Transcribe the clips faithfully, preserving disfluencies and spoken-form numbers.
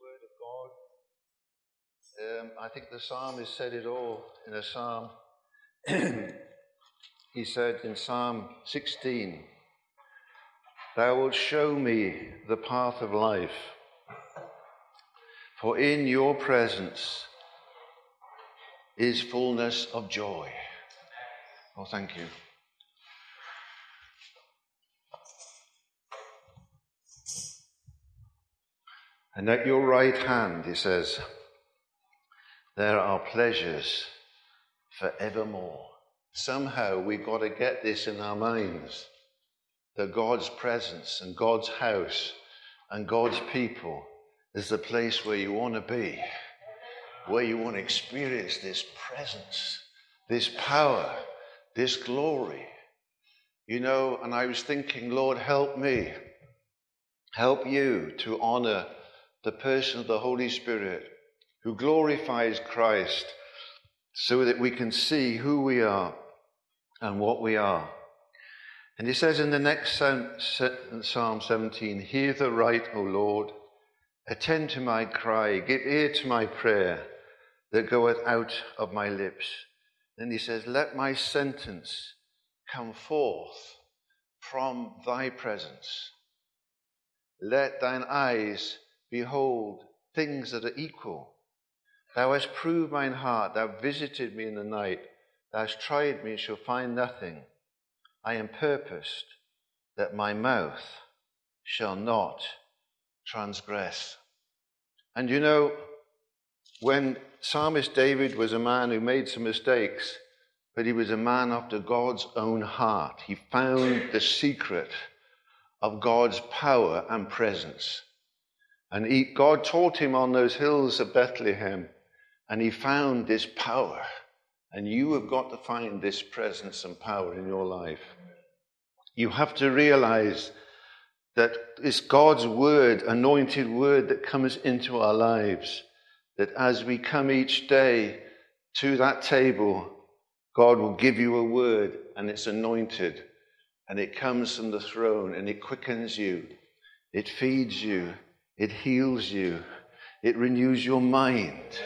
Word of God. Um, I think the psalmist said it all in a psalm. He said in Psalm sixteen, "Thou wilt show me the path of life, for in your presence is fullness of joy." Oh, thank you. "And at your right hand," he says, "there are pleasures forevermore." Somehow we've got to get this in our minds, that God's presence and God's house and God's people is the place where you want to be, where you want to experience this presence, this power, this glory. You know, and I was thinking, Lord, help me, help you to honor the person of the Holy Spirit who glorifies Christ so that we can see who we are and what we are. And he says in the next Psalm seventeen, "Hear the right, O Lord, attend to my cry, give ear to my prayer that goeth out of my lips." Then he says, "Let my sentence come forth from thy presence. Let thine eyes behold things that are equal. Thou hast proved mine heart, thou visited me in the night, thou hast tried me and shall find nothing. I am purposed that my mouth shall not transgress." And you know, when Psalmist David was a man who made some mistakes, but he was a man after God's own heart. He found the secret of God's power and presence. And he, God taught him on those hills of Bethlehem, and he found this power. And you have got to find this presence and power in your life. You have to realize that it's God's word, anointed word, that comes into our lives, that as we come each day to that table, God will give you a word, and it's anointed, and it comes from the throne, and it quickens you, it feeds you, it heals you, it renews your mind,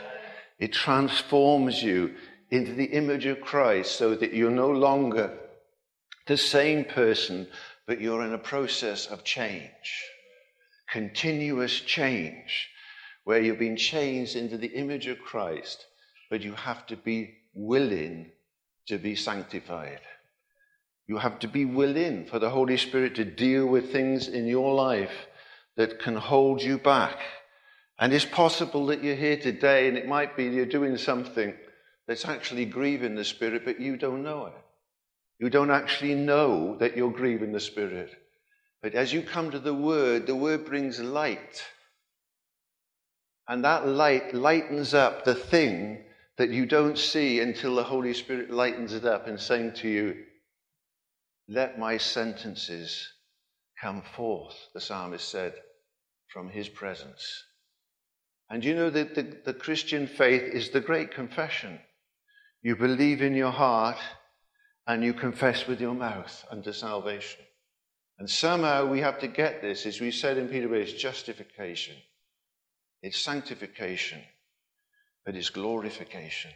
it transforms you into the image of Christ so that you're no longer the same person, but you're in a process of change, continuous change, where you've been changed into the image of Christ, but you have to be willing to be sanctified. You have to be willing for the Holy Spirit to deal with things in your life that can hold you back. And it's possible that you're here today and it might be you're doing something that's actually grieving the Spirit, but you don't know it. You don't actually know that you're grieving the Spirit. But as you come to the Word, the Word brings light. And that light lightens up the thing that you don't see until the Holy Spirit lightens it up and saying to you, "Let my sentences come forth," the psalmist said, from his presence. And you know that the, the Christian faith is the great confession. You believe in your heart and you confess with your mouth unto salvation. And somehow we have to get this, as we said in Peter, it's justification, it's sanctification, but it's glorification.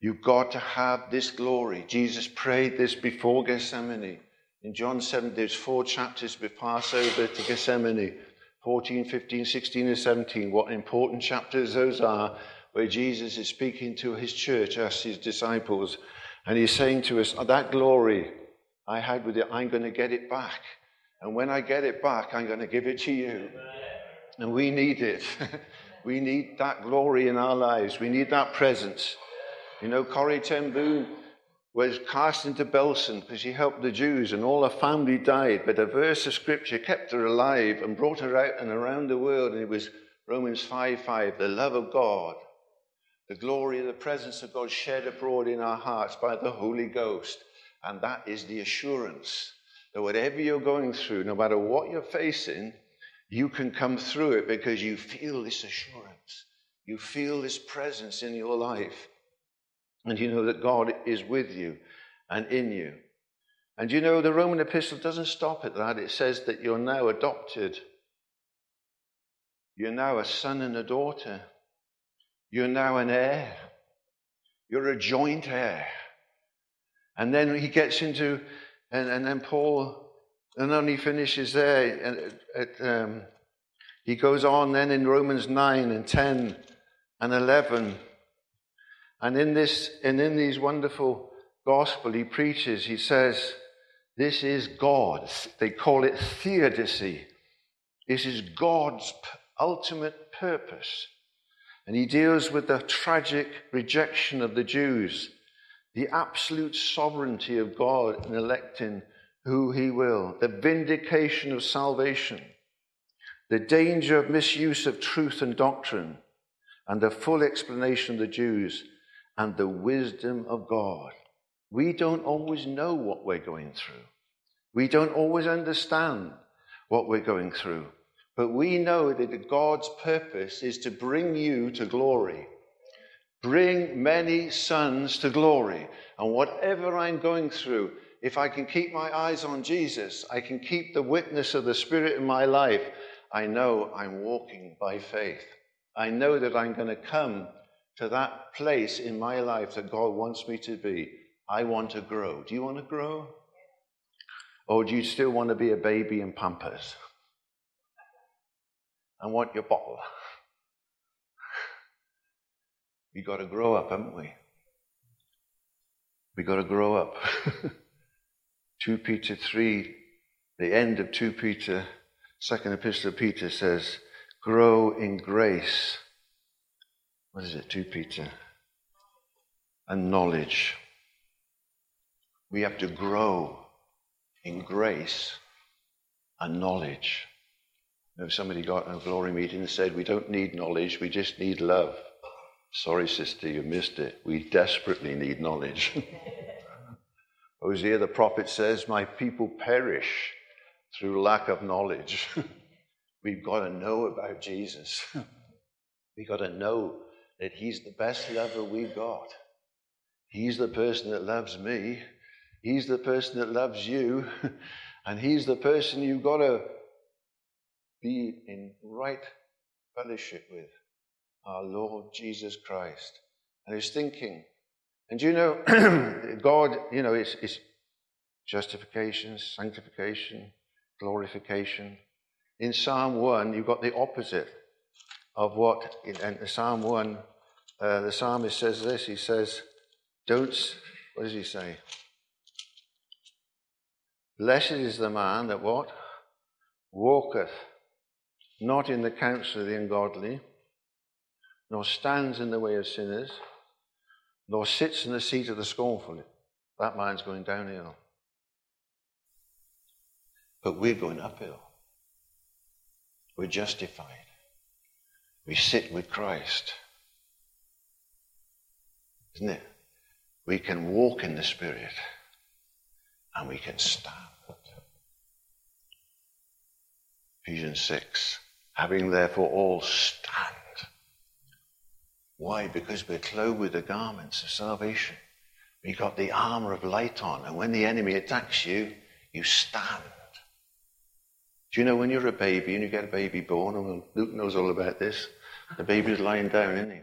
You've got to have this glory. Jesus prayed this before Gethsemane. In John seven, there's four chapters we pass over to Gethsemane, fourteen, fifteen, sixteen, and seventeen. What important chapters those are, where Jesus is speaking to his church as his disciples. And he's saying to us, oh, that glory I had with it, I'm going to get it back. And when I get it back, I'm going to give it to you. And we need it. We need that glory in our lives. We need that presence. You know, Corrie Ten Boom was cast into Belsen because she helped the Jews and all her family died, but a verse of scripture kept her alive and brought her out and around the world, and it was Romans five five, the love of God, the glory of the presence of God shed abroad in our hearts by the Holy Ghost. And that is the assurance that whatever you're going through, no matter what you're facing, you can come through it because you feel this assurance. You feel this presence in your life. And you know that God is with you and in you. And you know, the Roman epistle doesn't stop at that. It says that you're now adopted You're now a son and a daughter. You're now an heir. You're a joint heir. And then he gets into, and, and then Paul, and then he finishes there. And at, um, he goes on then in Romans nine and ten and eleven. And in this, and in these wonderful gospel he preaches, he says, this is God. They call it theodicy. This is God's ultimate purpose. And he deals with the tragic rejection of the Jews, the absolute sovereignty of God in electing who he will, the vindication of salvation, the danger of misuse of truth and doctrine, and the full explanation of the Jews, and the wisdom of God. We don't always know what we're going through. We don't always understand what we're going through. But we know that God's purpose is to bring you to glory. Bring many sons to glory. And whatever I'm going through, if I can keep my eyes on Jesus, I can keep the witness of the Spirit in my life, I know I'm walking by faith. I know that I'm going to come to that place in my life that God wants me to be. I want to grow. Do you want to grow? Or do you still want to be a baby in Pampers? And want your bottle. We got to grow up, haven't we? We got to grow up. Second Peter three, the end of Second Peter, second epistle of Peter says, grow in grace. What is it, Second Peter? And knowledge. We have to grow in grace and knowledge. You know, somebody got in a glory meeting and said, we don't need knowledge, we just need love. Sorry, sister, you missed it. We desperately need knowledge. Hosea the prophet says, my people perish through lack of knowledge. We've got to know about Jesus. We've got to know that he's the best lover we've got. He's the person that loves me. He's the person that loves you. And he's the person you've got to be in right fellowship with, our Lord Jesus Christ. And his thinking. And you know, God, you know, it's, it's justification, sanctification, glorification. In Psalm one, you've got the opposite of what, in, in Psalm one, uh, the psalmist says this, he says, don't, what does he say? Blessed is the man that what? Walketh not in the counsel of the ungodly, nor stands in the way of sinners, nor sits in the seat of the scornful. That man's going downhill. But we're going uphill. We're justified. We sit with Christ. Isn't it? We can walk in the Spirit and we can stand. Ephesians six, having therefore all stand. Why? Because we're clothed with the garments of salvation. We got the armor of light on, and when the enemy attacks you, you stand. Do you know when you're a baby and you get a baby born, and Luke knows all about this, the baby's lying down, isn't he?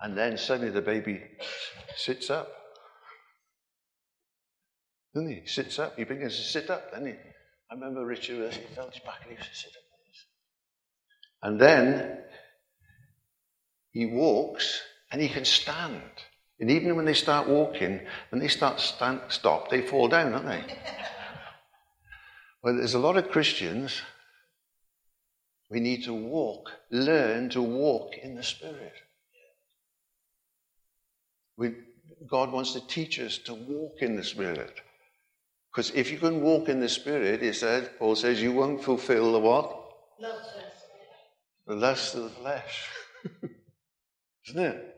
And then suddenly the baby sits up. Doesn't he? He sits up. He begins to sit up, doesn't he? I remember Richard, he felt his back and he used to sit up. And then he walks and he can stand. And even when they start walking, when they start stand, stop, they fall down, don't they? Well, there's a lot of Christians, we need to walk, learn to walk in the Spirit. We, God wants to teach us to walk in the Spirit. Because if you can walk in the Spirit, it says, Paul says, you won't fulfill the what? Lust. The lust of the flesh. Isn't it?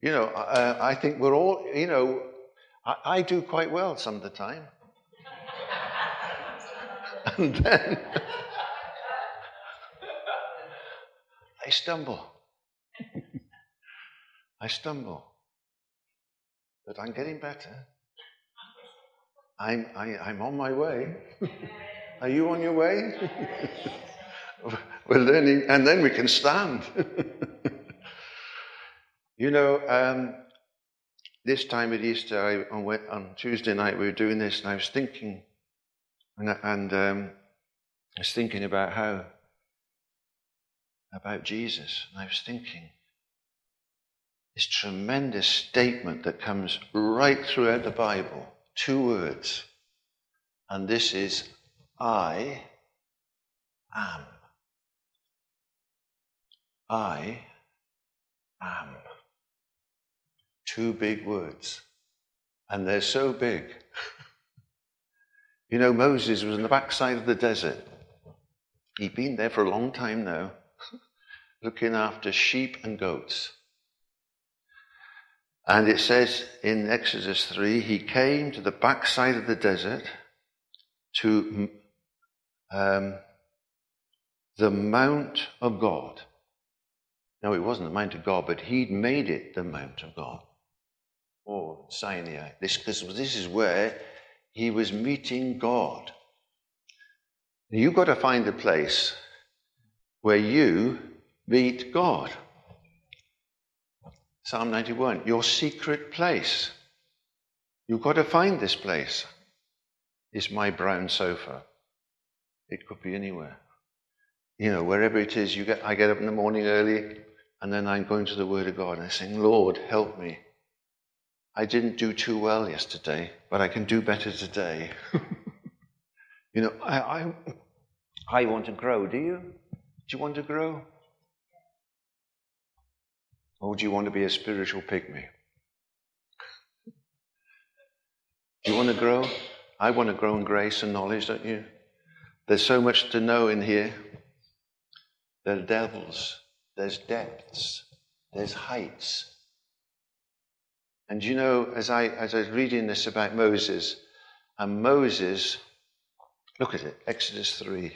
You know, I, I think we're all, you know, I, I do quite well some of the time. And then I stumble. I stumble. But I'm getting better. I'm I, I'm on my way. Are you on your way? We're learning, and then we can stand. You know, um, this time at Easter, I, on, on Tuesday night, we were doing this, and I was thinking, and, and um, I was thinking about how, about Jesus, and I was thinking, this tremendous statement that comes right throughout the Bible, two words, and this is, I am. I am. Two big words. And they're so big. You know, Moses was in the backside of the desert. He'd been there for a long time now, looking after sheep and goats. And it says in Exodus three, he came to the backside of the desert to um, the Mount of God. No, it wasn't the Mount of God, but he'd made it the Mount of God, or Sinai. This, because this is where he was meeting God. You've got to find a place where you meet God. Psalm ninety-one, your secret place. You've got to find this place. It's my brown sofa. It could be anywhere. You know, wherever it is, you get. I get up in the morning early, and then I'm going to the Word of God, and I'm saying, Lord, help me. I didn't do too well yesterday, but I can do better today. You know, I, I I want to grow, do you? Do you want to grow? Or do you want to be a spiritual pygmy? Do you want to grow? I want to grow in grace and knowledge, don't you? There's so much to know in here. There are devils, there's depths, there's heights. And you know, as I as I was reading this about Moses, and Moses, look at it, Exodus three.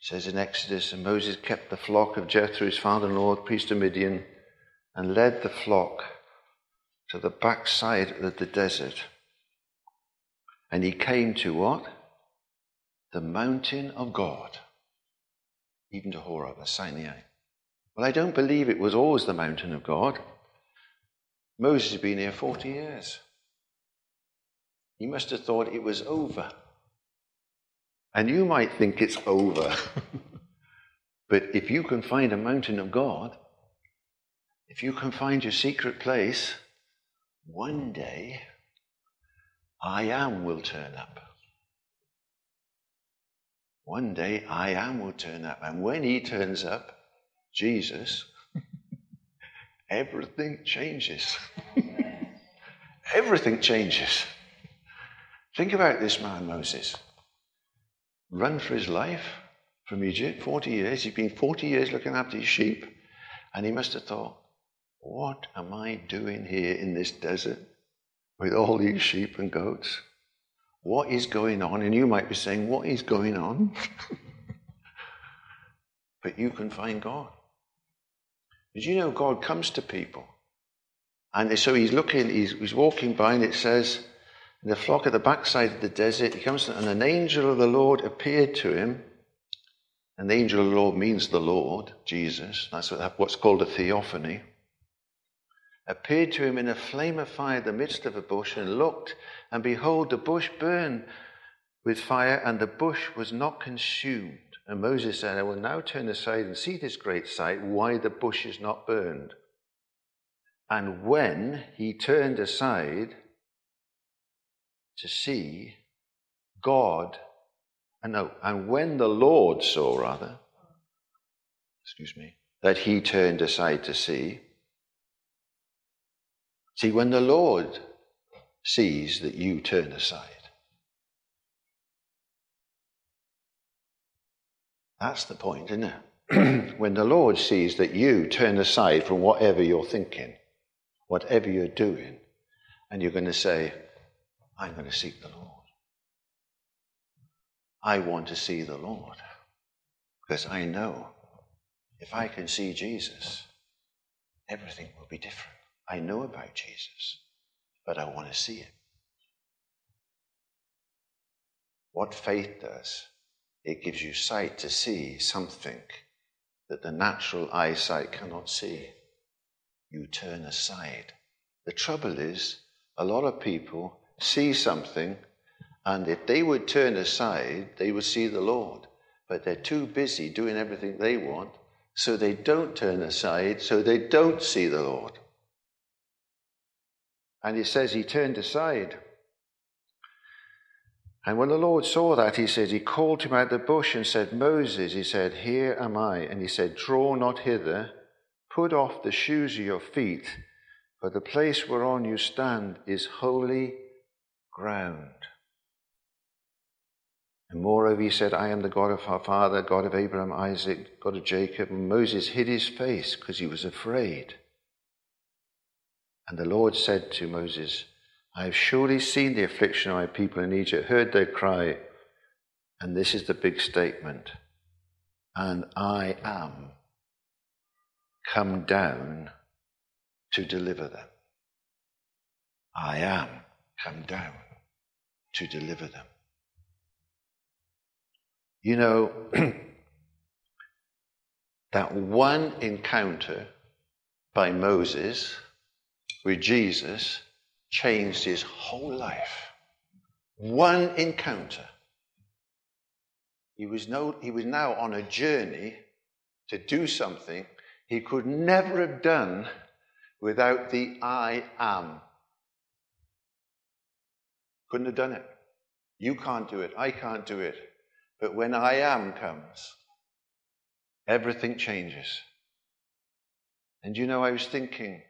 It says in Exodus, and Moses kept the flock of Jethro, his father-in-law, priest of Midian, and led the flock to the backside of the desert. And he came to what? The mountain of God. Even to Horeb, a Sinai. Well, I don't believe it was always the mountain of God. Moses had been here forty years. He must have thought it was over. And you might think it's over. But if you can find a mountain of God, if you can find your secret place, one day, I am will turn up. One day, I am will turn up. And when he turns up, Jesus, everything changes. Everything changes. Think about this man, Moses. Run for his life from Egypt, forty years. He'd been forty years looking after his sheep. And he must have thought, what am I doing here in this desert with all these sheep and goats? What is going on? And you might be saying, what is going on? But you can find God. Did you know God comes to people? And so he's looking, he's, he's walking by, and it says, in the flock at the backside of the desert, he comes, and an angel of the Lord appeared to him. And the angel of the Lord means the Lord, Jesus. That's what's called a theophany. Appeared to him in a flame of fire in the midst of a bush, and looked, and behold, the bush burned with fire, and the bush was not consumed. And Moses said, I will now turn aside and see this great sight, why the bush is not burned. And when he turned aside to see, God, no, and when the Lord saw, rather, excuse me, that he turned aside to see, See, when the Lord sees that you turn aside, that's the point, isn't it? When the Lord sees that you turn aside from whatever you're thinking, whatever you're doing, and you're going to say, I'm going to seek the Lord. I want to see the Lord, because I know if I can see Jesus, everything will be different. I know about Jesus. but I want to see him. What faith does, it gives you sight to see something that the natural eyesight cannot see. You turn aside. The trouble is, a lot of people see something, and if they would turn aside, they would see the Lord. But they're too busy doing everything they want, so they don't turn aside, so they don't see the Lord. And it says he turned aside. And when the Lord saw that, he said, he called him out of the bush and said, Moses, he said, here am I. And he said, draw not hither, put off the shoes of your feet, for the place whereon you stand is holy ground. And moreover, he said, I am the God of our father, God of Abraham, Isaac, God of Jacob. And Moses hid his face because he was afraid. And the Lord said to Moses, I have surely seen the affliction of my people in Egypt, heard their cry. And this is the big statement. And I am come down to deliver them. I am come down to deliver them. You know, that one encounter by Moses with Jesus changed his whole life. One encounter. He was, no, he was now on a journey to do something he could never have done without the I am. Couldn't have done it. You can't do it. I can't do it. But when I am comes, everything changes. And you know, I was thinking,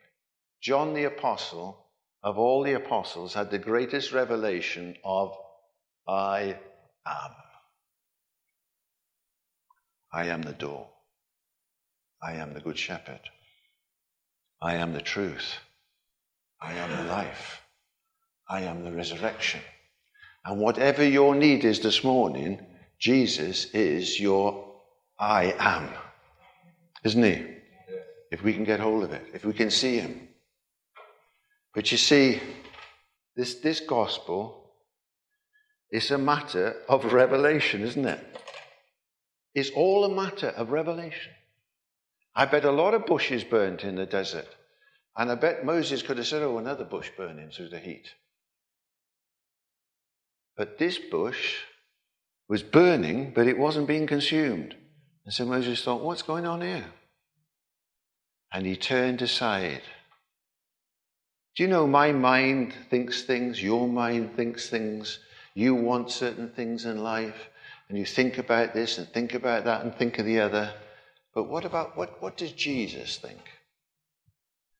John the Apostle, of all the apostles, had the greatest revelation of I am. I am the door. I am the good shepherd. I am the truth. I am the life. I am the resurrection. And whatever your need is this morning, Jesus is your I am, isn't he? If we can get hold of it, if we can see him. But you see, this, this gospel is a matter of revelation, isn't it? It's all a matter of revelation. I bet a lot of bushes burnt in the desert. And I bet Moses could have said, oh, another bush burning through the heat. But this bush was burning, but it wasn't being consumed. And so Moses thought, what's going on here? And he turned aside. Do you know, my mind thinks things, your mind thinks things, you want certain things in life, and you think about this and think about that and think of the other. But what about, what, what does Jesus think?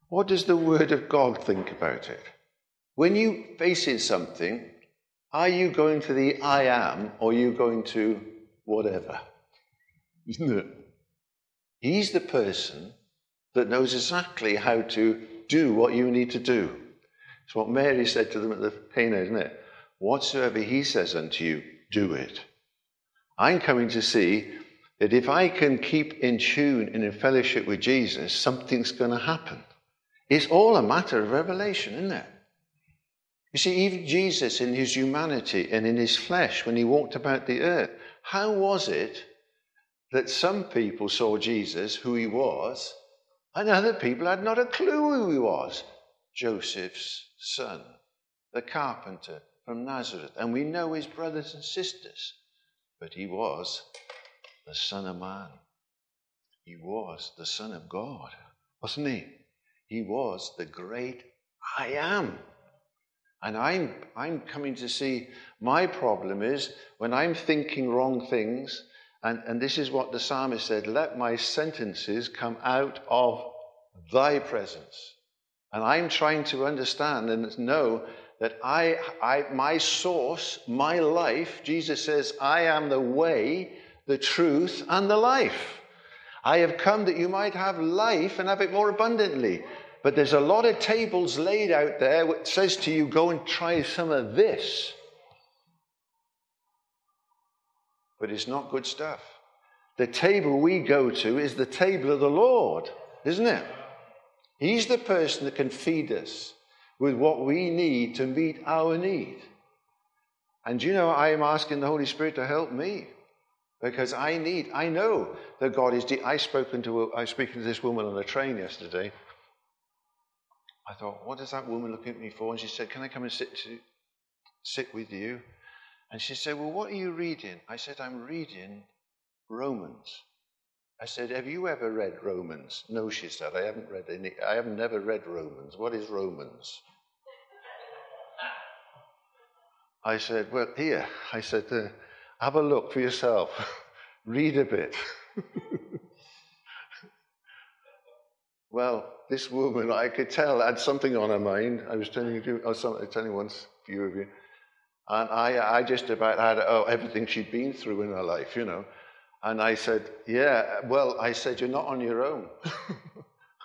What does the Word of God think about it? When you facing something, are you going to the I am, or are you going to whatever? Isn't it? He's the person that knows exactly how to do what you need to do. It's what Mary said to them at the Cana, isn't it? Whatsoever he says unto you, do it. I'm coming to see that if I can keep in tune and in fellowship with Jesus, something's going to happen. It's all a matter of revelation, isn't it? You see, even Jesus in his humanity and in his flesh, when he walked about the earth, how was it that some people saw Jesus, who he was, and other people had not a clue who he was? Joseph's son, the carpenter from Nazareth. And we know his brothers and sisters, but he was the Son of Man. He was the Son of God, wasn't he? He was the great I am. And I'm, I'm coming to see my problem is when I'm thinking wrong things, and, and this is what the psalmist said, let my sentences come out of thy presence. And I'm trying to understand and know that I, I, my source, my life, Jesus says, I am the way, the truth, and the life. I have come that you might have life and have it more abundantly. But there's a lot of tables laid out there which says to you, go and try some of this. But it's not good stuff. The table we go to is the table of the Lord, isn't it? He's the person that can feed us. with what we need to meet our need. And you know, I am asking the Holy Spirit to help me, because I need, I know that God is, de- I spoke to, I was speaking to this woman on a train yesterday. I thought, what is that woman looking at me for? And she said, can I come and sit to, sit with you? And she said, well, what are you reading? I said, I'm reading Romans. I said, have you ever read Romans? No, she said, I haven't read any, I have never read Romans. What is Romans? I said, well, here, I said, uh, have a look for yourself. Read a bit. Well, this woman, I could tell, had something on her mind. I was telling you, I was telling one few of you, and I, I just about had oh, everything she'd been through in her life, you know. And I said, yeah, well, I said, you're not on your own.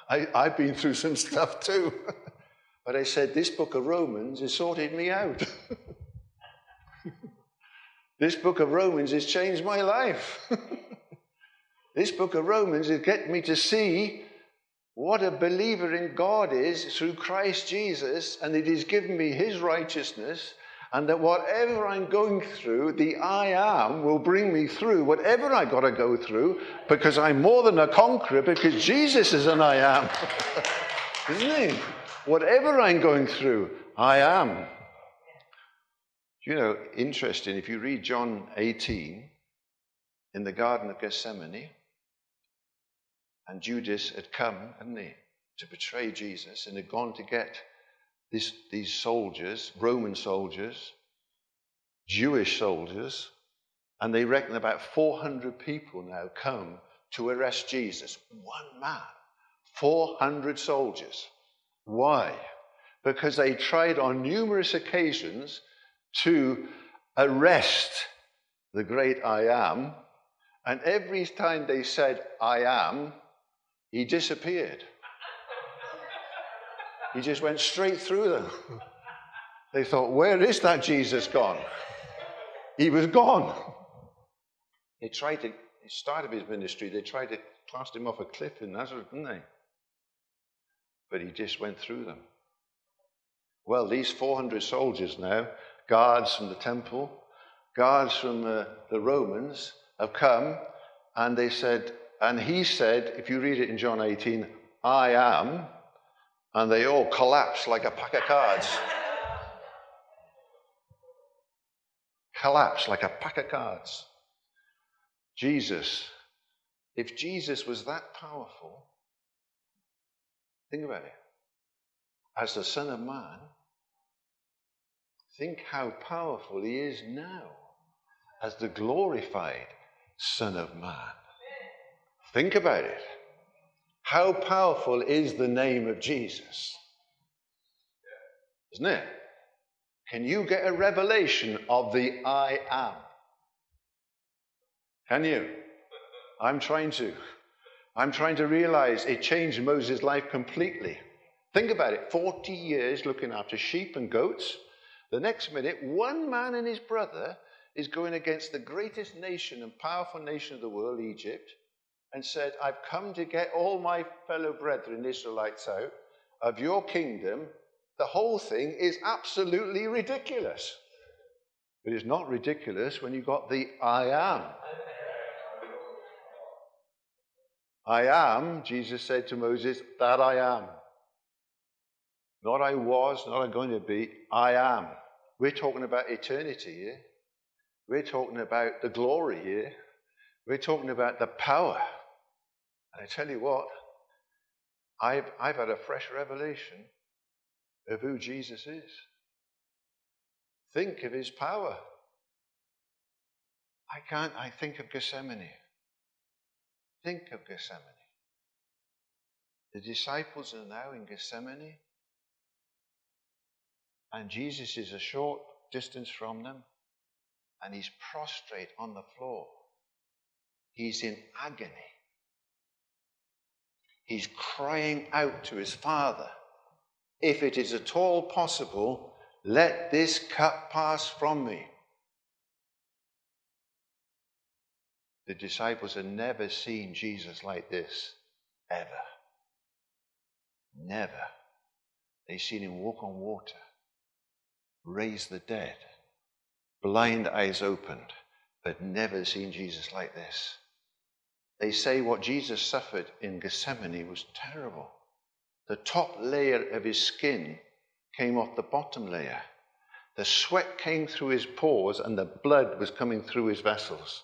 I, I've been through some stuff too. But I said, this book of Romans has sorted me out. This book of Romans has changed my life. This book of Romans has get me to see what a believer in God is through Christ Jesus, and it has given me his righteousness, and that whatever I'm going through, the I am will bring me through whatever I got to go through, because I'm more than a conqueror, because Jesus is an I am. Isn't he? Whatever I'm going through, I am. You know, interesting, if you read John eighteen, in the Garden of Gethsemane, and Judas had come, hadn't he, to betray Jesus, and had gone to get this, these soldiers, Roman soldiers, Jewish soldiers, and they reckon about four hundred people now come to arrest Jesus. One man, four hundred soldiers. Why? Because they tried on numerous occasions to arrest the great I am, and every time they said, I am, he disappeared. He just went straight through them. They thought, where is that Jesus gone? He was gone. They tried to, at the start of his ministry, they tried to cast him off a cliff in Nazareth, didn't they? But he just went through them. Well, these four hundred soldiers now, guards from the temple, guards from the, the Romans, have come, and they said, and he said, if you read it in John eighteen, I am, and they all collapsed like a pack of cards. Collapsed like a pack of cards. Jesus, if Jesus was that powerful, think about it, as the Son of Man, think how powerful he is now as the glorified Son of Man. Think about it. How powerful is the name of Jesus? Isn't it? Can you get a revelation of the I am? Can you? I'm trying to. I'm trying to realize it changed Moses' life completely. Think about it. forty years looking after sheep and goats. The next minute, one man and his brother is going against the greatest nation and powerful nation of the world, Egypt, and said, I've come to get all my fellow brethren, Israelites, out of your kingdom. The whole thing is absolutely ridiculous. But it's not ridiculous when you've got the I am. I am, Jesus said to Moses, that I am. Not I was, not I'm going to be, I am. We're talking about eternity here. We're talking about the glory here. We're talking about the power. And I tell you what, I've, I've had a fresh revelation of who Jesus is. Think of his power. I can't, I think of Gethsemane. Think of Gethsemane. The disciples are now in Gethsemane, and Jesus is a short distance from them, and he's prostrate on the floor. He's in agony. He's crying out to his Father, if it is at all possible, let this cup pass from me. The disciples had never seen Jesus like this, ever. Never. They've seen him walk on water, raise the dead, blind eyes opened, but never seen Jesus like this. They say what Jesus suffered in Gethsemane was terrible. The top layer of his skin came off the bottom layer. The sweat came through his pores and the blood was coming through his vessels.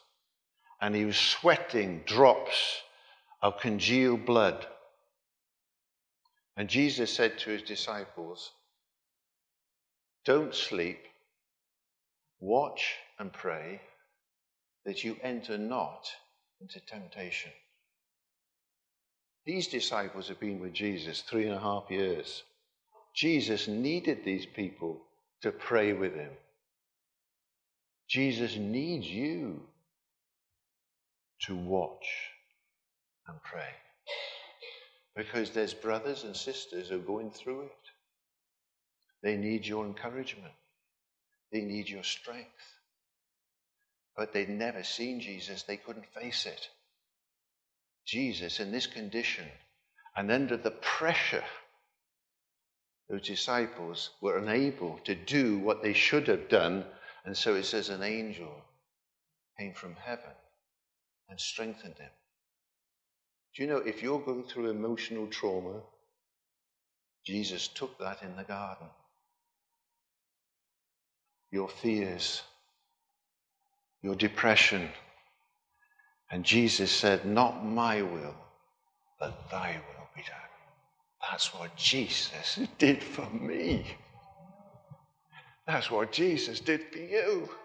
And he was sweating drops of congealed blood. And Jesus said to his disciples, "Don't sleep, watch and pray that you enter not into temptation." These disciples have been with Jesus three and a half years. Jesus needed these people to pray with him. Jesus needs you to watch and pray, because there's brothers and sisters who are going through it. They need your encouragement. They need your strength. But they'd never seen Jesus. They couldn't face it. Jesus in this condition and under the pressure, those disciples were unable to do what they should have done. And so it says an angel came from heaven and strengthened him. Do you know, if you're going through emotional trauma, Jesus took that in the garden. Your fears, your depression. And Jesus said, "Not my will, but thy will be done." That's what Jesus did for me. That's what Jesus did for you.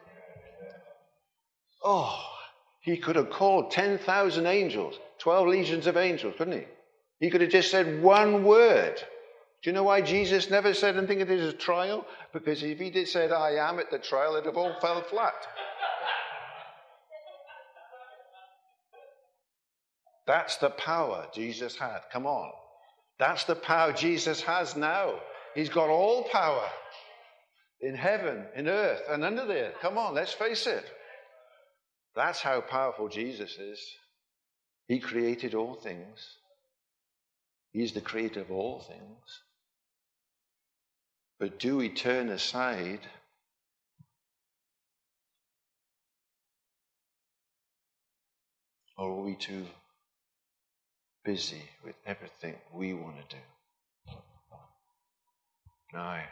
Oh, he could have called ten thousand angels, twelve legions of angels, couldn't he? He could have just said one word. Do you know why Jesus never said anything at his trial? Because if he did say, "I am" at the trial, it would have all fell flat. That's the power Jesus had. Come on. That's the power Jesus has now. He's got all power in heaven, in earth, and under the earth. Come on, let's face it. That's how powerful Jesus is. He created all things. He's the creator of all things. But do we turn aside or are we too busy with everything we want to do? No.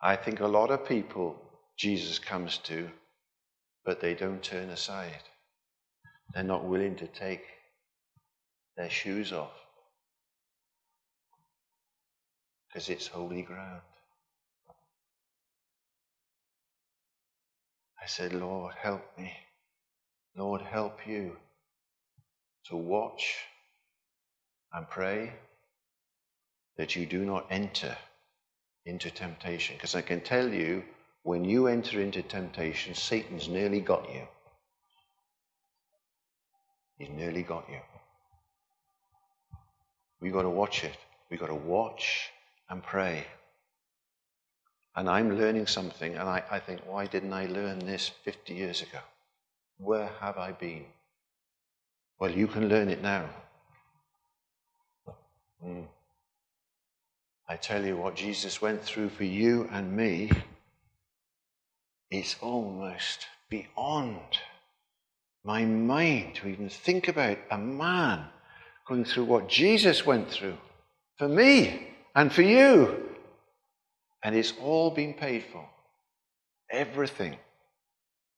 I think a lot of people Jesus comes to, but they don't turn aside. They're not willing to take their shoes off because it's holy ground. I said, "Lord, help me. Lord, help you to watch and pray that you do not enter into temptation." Because I can tell you, when you enter into temptation, Satan's nearly got you. He's nearly got you. We've got to watch it. We've got to watch and pray. And I'm learning something, and I, I think, why didn't I learn this fifty years ago? Where have I been? Well, you can learn it now. Mm. I tell you what Jesus went through for you and me is almost beyond my mind to even think about. A man going through what Jesus went through for me and for you. And it's all been paid for. Everything.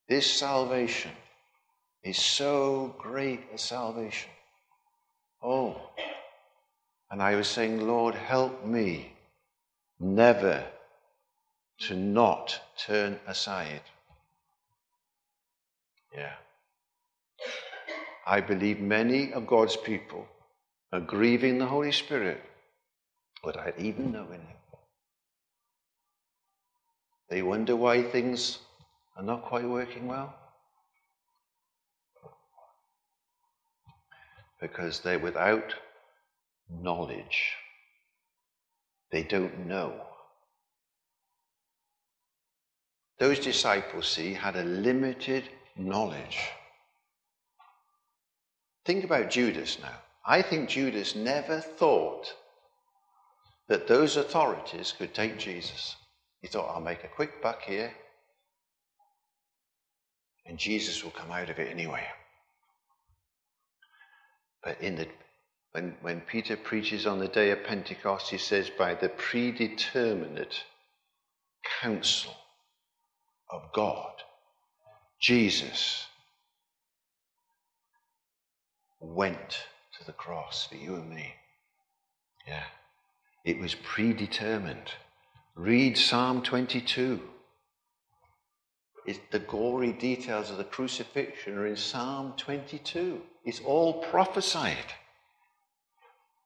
This salvation is so great a salvation. Oh, and I was saying, "Lord, help me never to not turn aside." Yeah. I believe many of God's people are grieving the Holy Spirit without even knowing it. They wonder why things are not quite working well. Because they're without knowledge. They don't know. Those disciples, see, had a limited knowledge. Think about Judas now. I think Judas never thought that those authorities could take Jesus. He thought, I'll make a quick buck here, and Jesus will come out of it anyway. But in the when, when Peter preaches on the day of Pentecost, he says, by the predeterminate counsel of God, Jesus went to the cross for you and me. Yeah. It was predetermined. Read Psalm twenty-two. It's the gory details of the crucifixion are in Psalm twenty-two. It's all prophesied.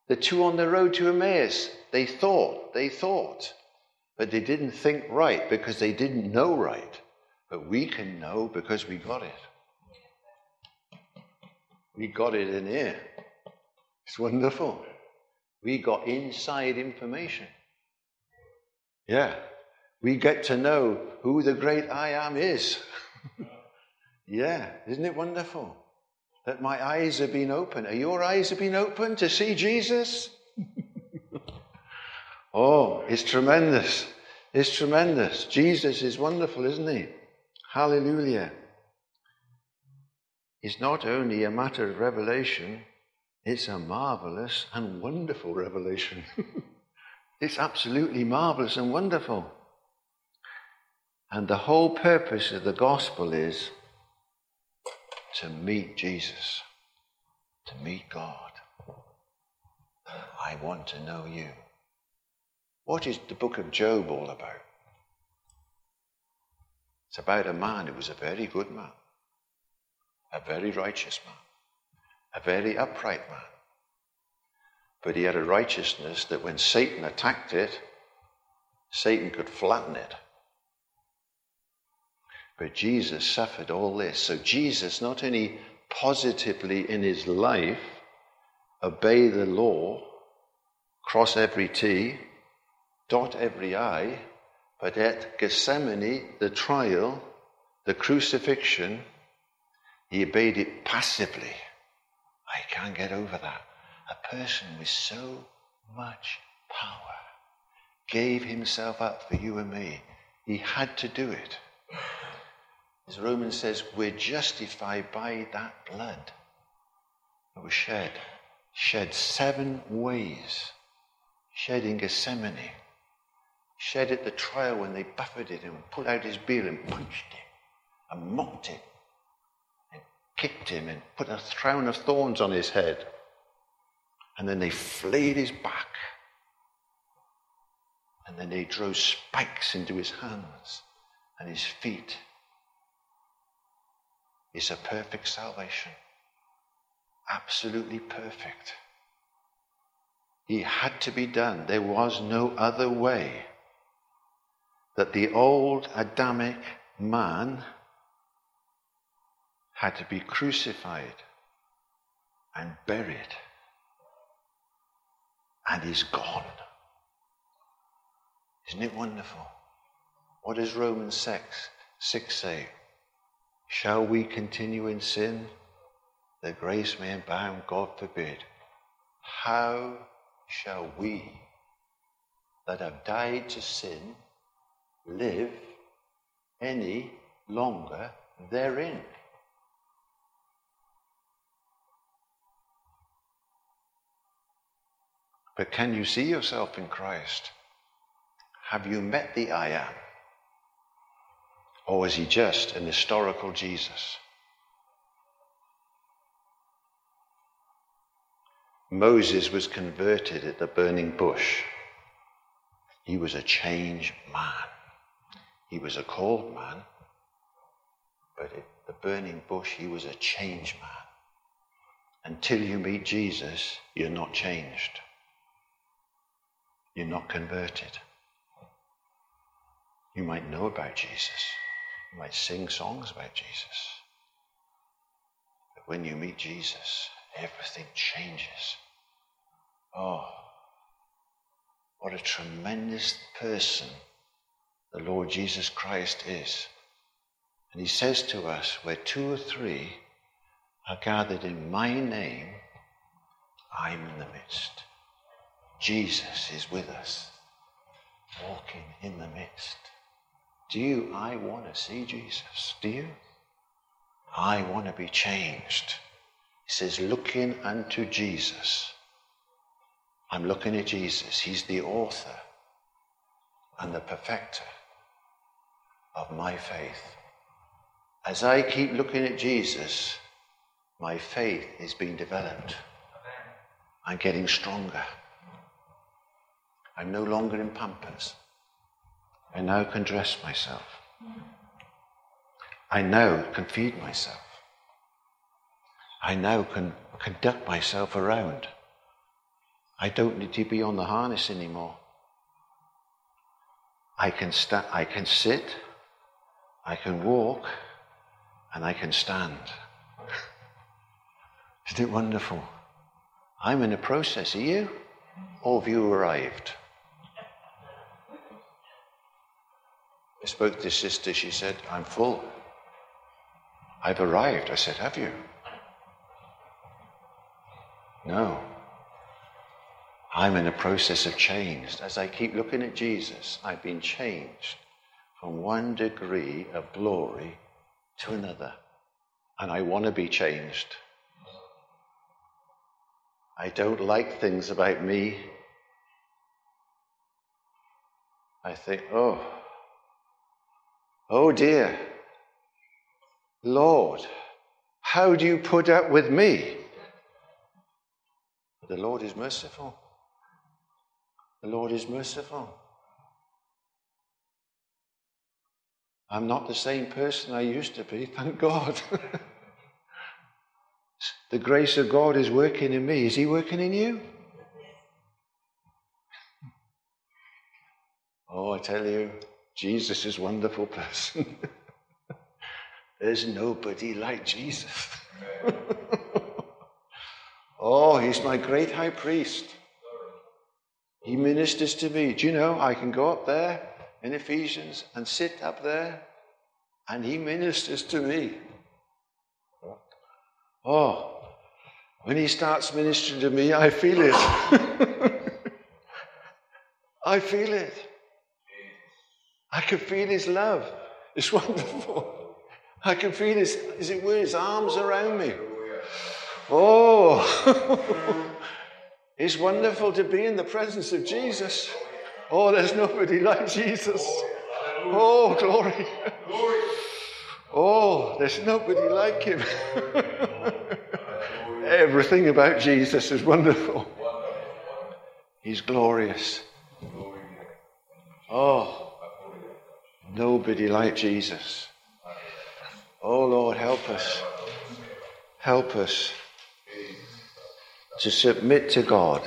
The two on the road to Emmaus, they thought, they thought, but they didn't think right because they didn't know right. But we can know because we got it. We got it in here. It's wonderful. We got inside information. Yeah. We get to know who the great I am is. Yeah. Isn't it wonderful? That my eyes have been open. Are your eyes have been open to see Jesus? Oh, it's tremendous. It's tremendous. Jesus is wonderful, isn't he? Hallelujah. It's not only a matter of revelation, it's a marvelous and wonderful revelation. It's absolutely marvelous and wonderful. And the whole purpose of the gospel is to meet Jesus, to meet God. I want to know you. What is the book of Job all about? It's about a man who was a very good man, a very righteous man, a very upright man. But he had a righteousness that when Satan attacked it, Satan could flatten it. But Jesus suffered all this. So Jesus not only positively in his life obey the law, cross every T, dot every I, but at Gethsemane, the trial, the crucifixion, he obeyed it passively. I can't get over that. A person with so much power gave himself up for you and me. He had to do it. As Romans says, we're justified by that blood that was shed. Shed seven ways. Shed in Gethsemane. Shed at the trial when they buffeted him and pulled out his beard and punched him and mocked him and kicked him and put a crown of thorns on his head. And then they flayed his back. And then they drove spikes into his hands and his feet. It's a perfect salvation. Absolutely perfect. He had to be done. There was no other way that the old Adamic man had to be crucified and buried. And he's gone. Isn't it wonderful? What does Romans six, six say? Shall we continue in sin that grace may abound? God forbid. How shall we that have died to sin live any longer therein? But can you see yourself in Christ? Have you met the I am? Or is he just an historical Jesus? Moses was converted at the burning bush. He was a changed man. He was a called man. But at the burning bush, he was a changed man. Until you meet Jesus, you're not changed. You're not converted. You might know about Jesus. You might sing songs about Jesus. But when you meet Jesus, everything changes. Oh, what a tremendous person the Lord Jesus Christ is. And he says to us, where two or three are gathered in my name, I'm in the midst. Jesus is with us, walking in the midst. Do you, I want to see Jesus? Do you? I want to be changed. He says, looking unto Jesus. I'm looking at Jesus. He's the author and the perfecter of my faith. As I keep looking at Jesus, my faith is being developed. I'm getting stronger. I'm no longer in Pampers. I now can dress myself. I now can feed myself. I now can conduct myself around. I don't need to be on the harness anymore. I can sta- I can sit, I can walk, and I can stand. Isn't it wonderful? I'm in a process, are you? All of you arrived. I spoke to sister, she said, I'm full. I've arrived. I said, have you? No. I'm in a process of change. As I keep looking at Jesus, I've been changed from one degree of glory to another. And I want to be changed. I don't like things about me. I think, oh, oh dear, Lord, how do you put up with me? But the Lord is merciful. The Lord is merciful. I'm not the same person I used to be, thank God. The grace of God is working in me. Is he working in you? Oh, I tell you, Jesus is a wonderful person. There's nobody like Jesus. Oh, he's my great high priest. He ministers to me. Do you know, I can go up there in Ephesians and sit up there, and he ministers to me. Oh, when he starts ministering to me, I feel it. I feel it. I can feel his love. It's wonderful. I can feel his, as it were, his arms around me. Oh, it's wonderful to be in the presence of Jesus. Oh, there's nobody like Jesus. Oh, glory. Oh, there's nobody like him. Everything about Jesus is wonderful. He's glorious. Oh, nobody like Jesus. Oh, Lord, help us. Help us to submit to God.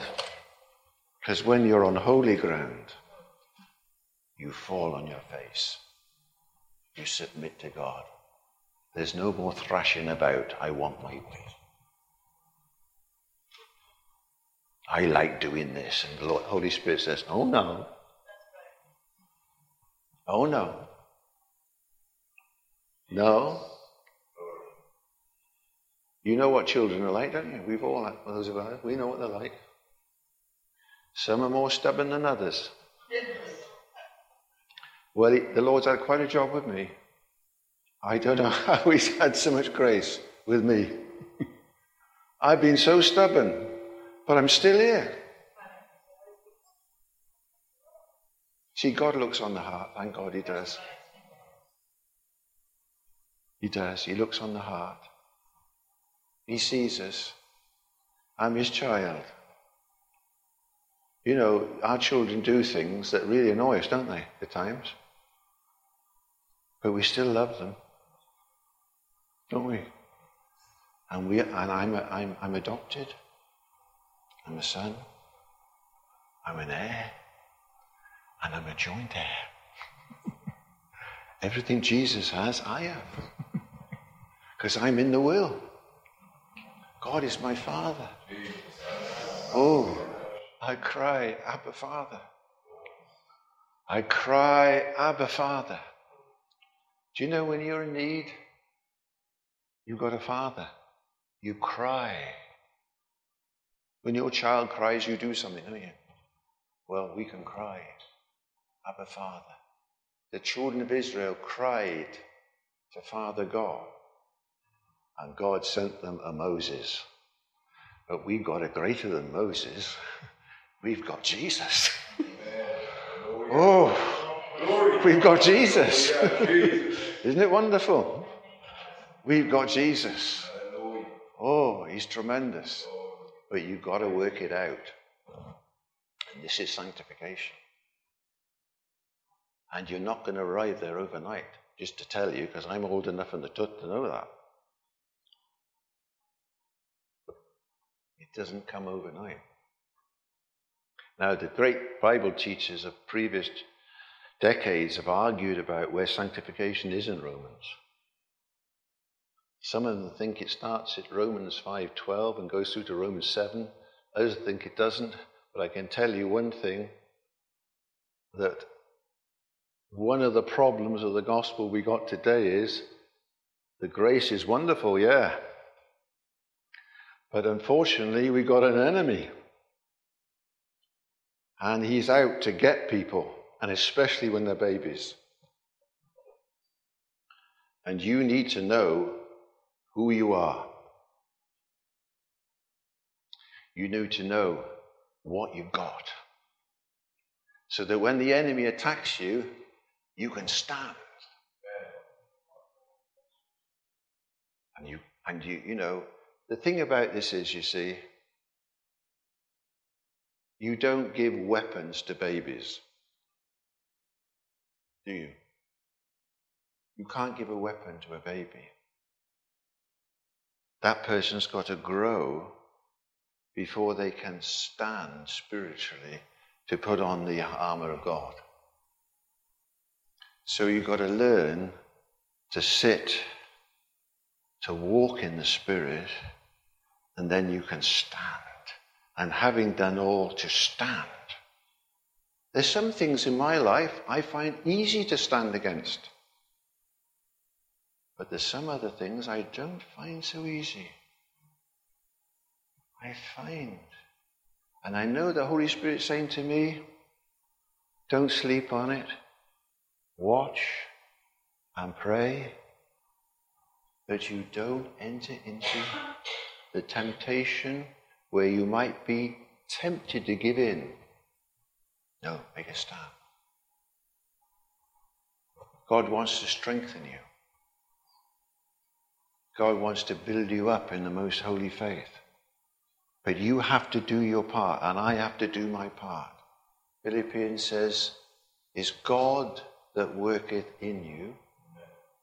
Because when you're on holy ground, you fall on your face. You submit to God. There's no more thrashing about, I want my way. I like doing this. And the Lord, Holy Spirit says, oh no. Oh no. No. You know what children are like, don't you? We've all had those of us. We know what they're like. Some are more stubborn than others. Well, he, the Lord's had quite a job with me. I don't know how he's had so much grace with me. I've been so stubborn, but I'm still here. See, God looks on the heart. Thank God he does. He does. He looks on the heart. He sees us. I'm his child. You know, our children do things that really annoy us, don't they, at times? But we still love them, don't we? And we, and I'm, a, I'm, I'm adopted. I'm a son. I'm an heir, and I'm a joint heir. Everything Jesus has, I have, because I'm in the will. God is my Father. Oh, I cry, Abba, Father. I cry, Abba, Father. Do you know when you're in need, you've got a father. You cry. When your child cries, you do something, don't you? well, we can cry it, Abba Father. The children of Israel cried to Father God, and God sent them a Moses. But we've got a greater than Moses. We've got Jesus. Oh, we've got Jesus. Isn't it wonderful? We've got Jesus. Oh, he's tremendous. But you've got to work it out. And this is sanctification. And you're not going to arrive there overnight, just to tell you, because I'm old enough in the tut to know that. It doesn't come overnight. Now, the great Bible teachers of previous decades have argued about where sanctification is in Romans. Some of them think it starts at Romans five twelve and goes through to Romans seven. Others think it doesn't. But I can tell you one thing, that one of the problems of the gospel we got today is the grace is wonderful, yeah. But unfortunately, we got an enemy. And he's out to get people, and especially when they're babies. And you need to know who you are. You need to know what you've got, so that when the enemy attacks you, you can stand. And you, and you, you know, the thing about this is, you see, you don't give weapons to babies, do you? You can't give a weapon to a baby. That person's got to grow before they can stand spiritually to put on the armor of God. So you've got to learn to sit, to walk in the Spirit, and then you can stand. And having done all, to stand. There's some things in my life I find easy to stand against. But there's some other things I don't find so easy. I find, and I know the Holy Spirit's saying to me, don't sleep on it. Watch and pray that you don't enter into the temptation where you might be tempted to give in. No, make a stand. God wants to strengthen you. God wants to build you up in the most holy faith. But you have to do your part, and I have to do my part. Philippians says, it's God that worketh in you,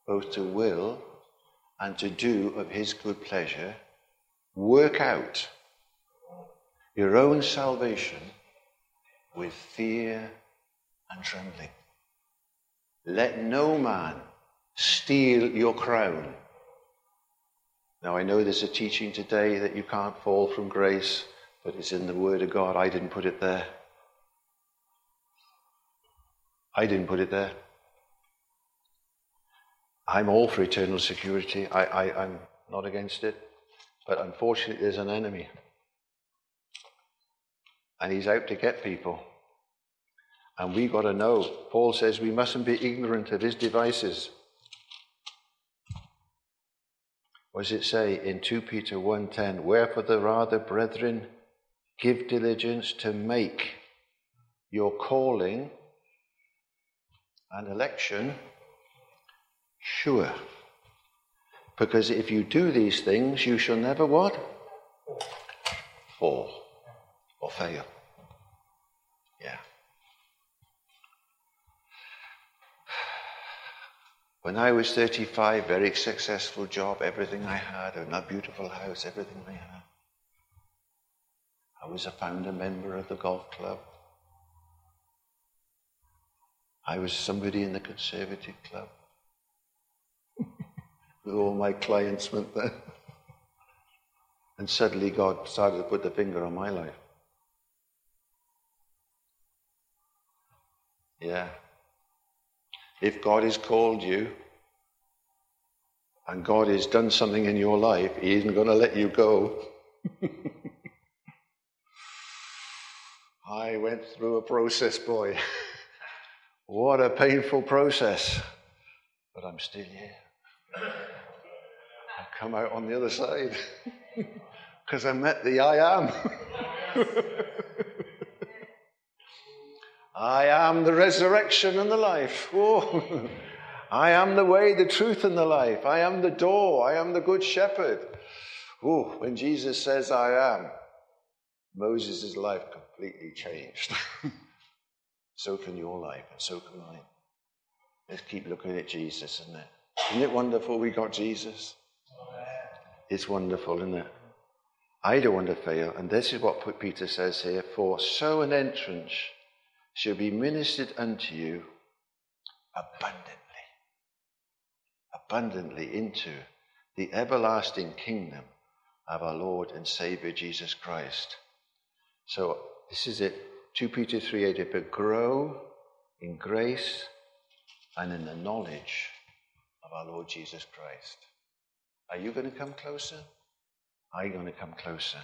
both to will and to do of his good pleasure. Work out your own salvation with fear and trembling. Let no man steal your crown. Now, I know there's a teaching today that you can't fall from grace, but it's in the Word of God. I didn't put it there. I didn't put it there. I'm all for eternal security. I, I, I'm not against it. But unfortunately, there's an enemy. And he's out to get people. And we got to know. Paul says we mustn't be ignorant of his devices. What does it say in two Peter one ten? Wherefore the rather, brethren, give diligence to make your calling and election sure. Because if you do these things, you shall never what? Fall. Or fail. Yeah. When I was thirty-five, very successful job, everything I had, and a beautiful house, everything I had. I was a founder member of the golf club. I was somebody in the Conservative club. With all my clients went there. And suddenly God started to put the finger on my life. Yeah. If God has called you and God has done something in your life, he isn't going to let you go. I went through a process, boy. What a painful process. But I'm still here. I'll come out on the other side because I met the I am. I am the resurrection and the life. Oh. I am the way, the truth, and the life. I am the door. I am the good shepherd. Oh, when Jesus says, I am, Moses' life completely changed. So can your life, and so can mine. Let's keep looking at Jesus, isn't it? Isn't it wonderful we got Jesus? It's wonderful, isn't it? I don't want to fail. And this is what Peter says here. For so an entrance shall be ministered unto you abundantly. Abundantly into the everlasting kingdom of our Lord and Savior Jesus Christ. So this is it. Second Peter three eight. But grow in grace and in the knowledge of our Lord Jesus Christ. Are you going to come closer? Are you going to come closer?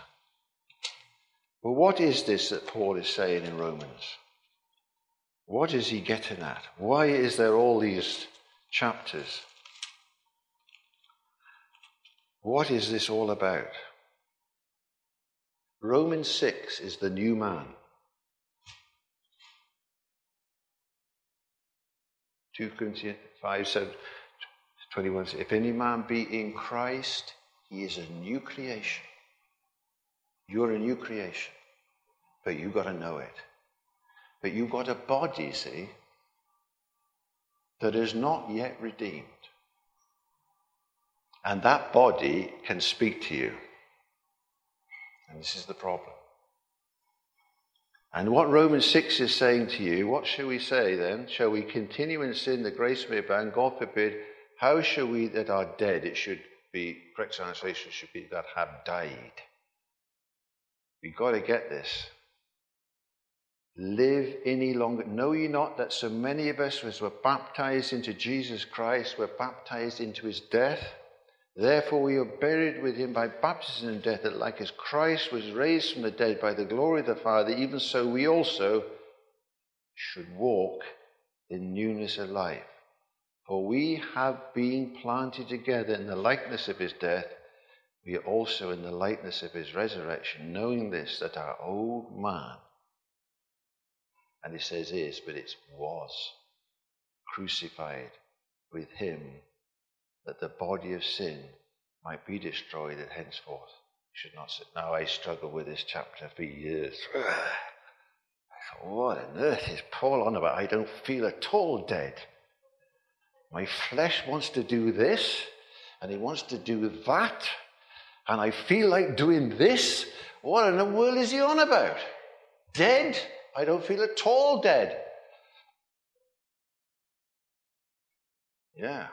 Well, what is this that Paul is saying in Romans? What is he getting at? Why is there all these chapters? What is this all about? Romans six is the new man. Second Corinthians five twenty-one says, if any man be in Christ, he is a new creation. You're a new creation. But you've got to know it. But you've got a body, see, that is not yet redeemed. And that body can speak to you. And this is the problem. And what Romans six is saying to you, what shall we say then? Shall we continue in sin that grace may abound? God forbid. How shall we that are dead? It should be, correct translation should be, that have died. You've got to get this. Live any longer. Know ye not that so many of us as were baptized into Jesus Christ were baptized into his death? Therefore we are buried with him by baptism and death, that like as Christ was raised from the dead by the glory of the Father, even so we also should walk in newness of life. For we have been planted together in the likeness of his death, we are also in the likeness of his resurrection, knowing this, that our old man, and it says is, but it was crucified with him, that the body of sin might be destroyed, that henceforth should not sit. Now I struggled with this chapter for years. I thought, what on earth is Paul on about? I don't feel at all dead. My flesh wants to do this, and it wants to do that, and I feel like doing this. What in the world is he on about? Dead? I don't feel at all dead. Yeah.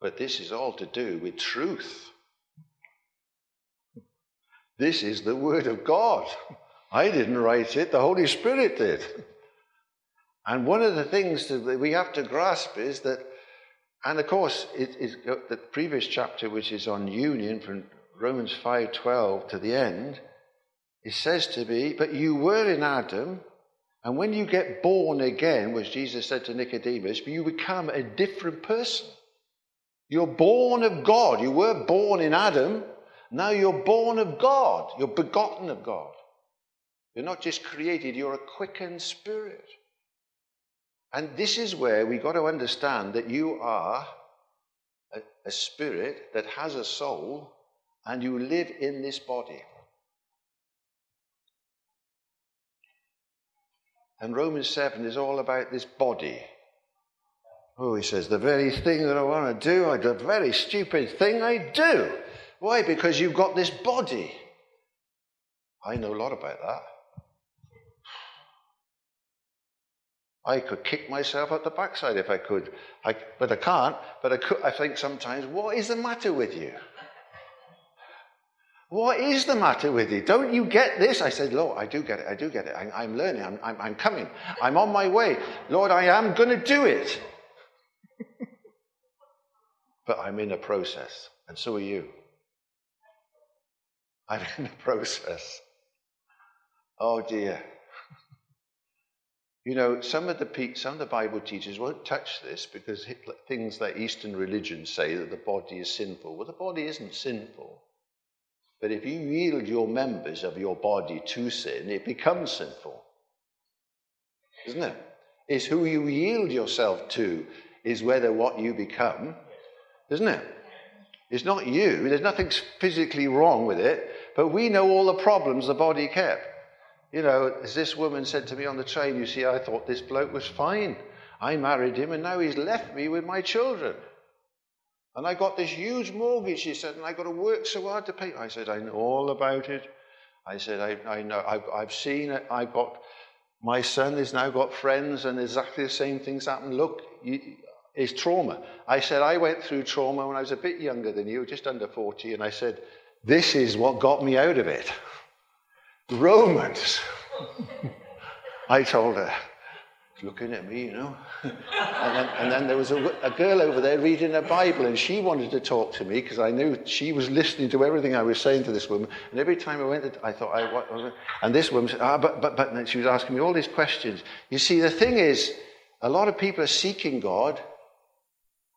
But this is all to do with truth. This is the Word of God. I didn't write it, the Holy Spirit did. And one of the things that we have to grasp is that, and of course, it is the previous chapter, which is on union from Romans five twelve to the end, it says to me, but you were in Adam, and when you get born again, which Jesus said to Nicodemus, you become a different person. You're born of God. You were born in Adam. Now you're born of God. You're begotten of God. You're not just created. You're a quickened spirit. And this is where we got to understand that you are a, a spirit that has a soul and you live in this body. And Romans seven is all about this body. Oh, he says, the very thing that I want to do, the very stupid thing I do. Why? Because you've got this body. I know a lot about that. I could kick myself up the backside if I could. I, but I can't. But I, could, I think sometimes, what is the matter with you? What is the matter with you? Don't you get this? I said, Lord, I do get it. I do get it. I, I'm learning. I'm, I'm, I'm coming. I'm on my way. Lord, I am going to do it. But I'm in a process, and so are you. I'm in a process. Oh, dear. You know, some of the some of the Bible teachers won't touch this because things like Eastern religions say that the body is sinful. Well, the body isn't sinful. But if you yield your members of your body to sin, it becomes sinful. Isn't it? It's who you yield yourself to is whether what you become, isn't it? It's not you. There's nothing physically wrong with it, but we know all the problems the body kept. You know, as this woman said to me on the train, you see, I thought this bloke was fine. I married him and now he's left me with my children. And I got this huge mortgage, she said, and I got to work so hard to pay. I said, I know all about it. I said, I, I know, I've, I've seen it. I've got, my son has now got friends and exactly the same things happen. Look, you, it's trauma. I said, I went through trauma when I was a bit younger than you, just under forty. And I said, this is what got me out of it. Romans. I told her, looking at me, you know. and, then, and then there was a, a girl over there reading her Bible, and she wanted to talk to me because I knew she was listening to everything I was saying to this woman. And every time I went, to, I thought, I what? And this woman said, ah, but, but, but, and she was asking me all these questions. You see, the thing is, a lot of people are seeking God.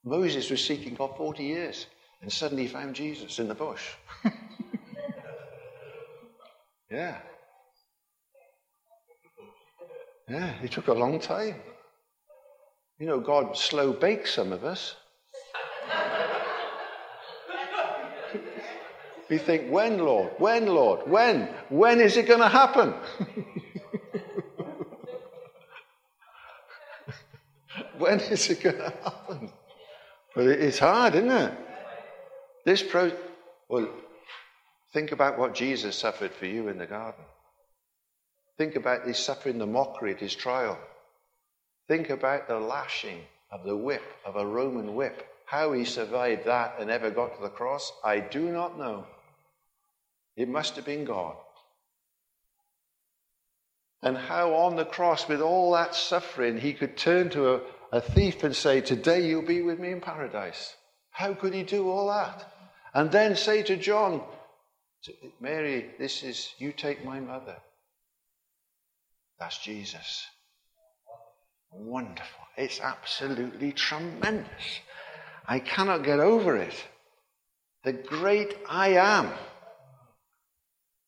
Moses was seeking God forty years, and suddenly he found Jesus in the bush. Yeah. Yeah, it took a long time. You know, God slow bakes some of us. We think, when, Lord? When, Lord? When? When is it going to happen? When is it going to happen? But it's hard, isn't it? This pro... Well... Think about what Jesus suffered for you in the garden. Think about his suffering the mockery at his trial. Think about the lashing of the whip, of a Roman whip. How he survived that and ever got to the cross, I do not know. It must have been God. And how on the cross, with all that suffering, he could turn to a, a thief and say, today you'll be with me in paradise. How could he do all that? And then say to John, Mary, this is, you take my mother. That's Jesus. Wonderful. It's absolutely tremendous. I cannot get over it. The great I am.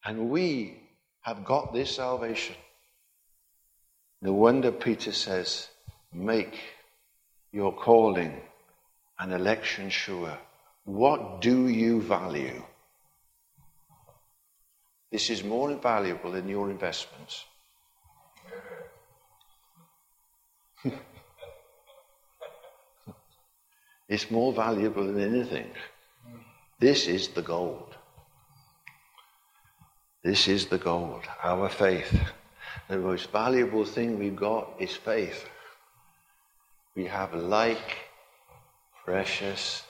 And we have got this salvation. No wonder Peter says, make your calling and election sure. What do you value? This is more valuable than your investments. It's more valuable than anything. This is the gold. This is the gold, our faith. The most valuable thing we've got is faith. We have like precious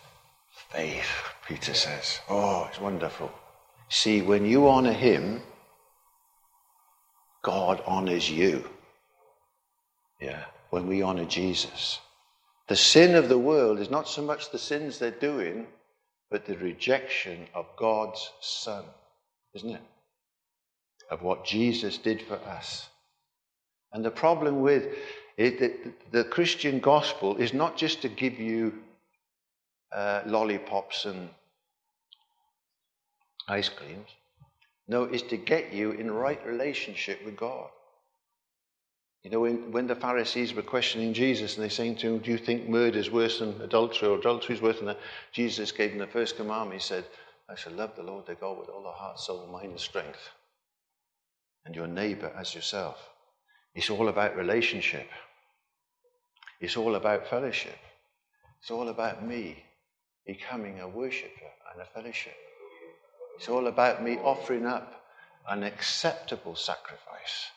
faith, Peter says. Oh, it's wonderful. See, when you honor him, God honors you. Yeah, when we honor Jesus. The sin of the world is not so much the sins they're doing, but the rejection of God's Son, isn't it? Of what Jesus did for us. And the problem with it, the, the Christian gospel is not just to give you uh, lollipops and ice creams. No, it's to get you in right relationship with God. You know, when, when the Pharisees were questioning Jesus and they saying to him, do you think murder is worse than adultery or adultery is worse than that? Jesus gave them the first commandment. He said, I shall love the Lord their God with all the heart, soul, mind and strength. And your neighbor as yourself. It's all about relationship. It's all about fellowship. It's all about me becoming a worshipper and a fellowship. It's all about me offering up an acceptable sacrifice.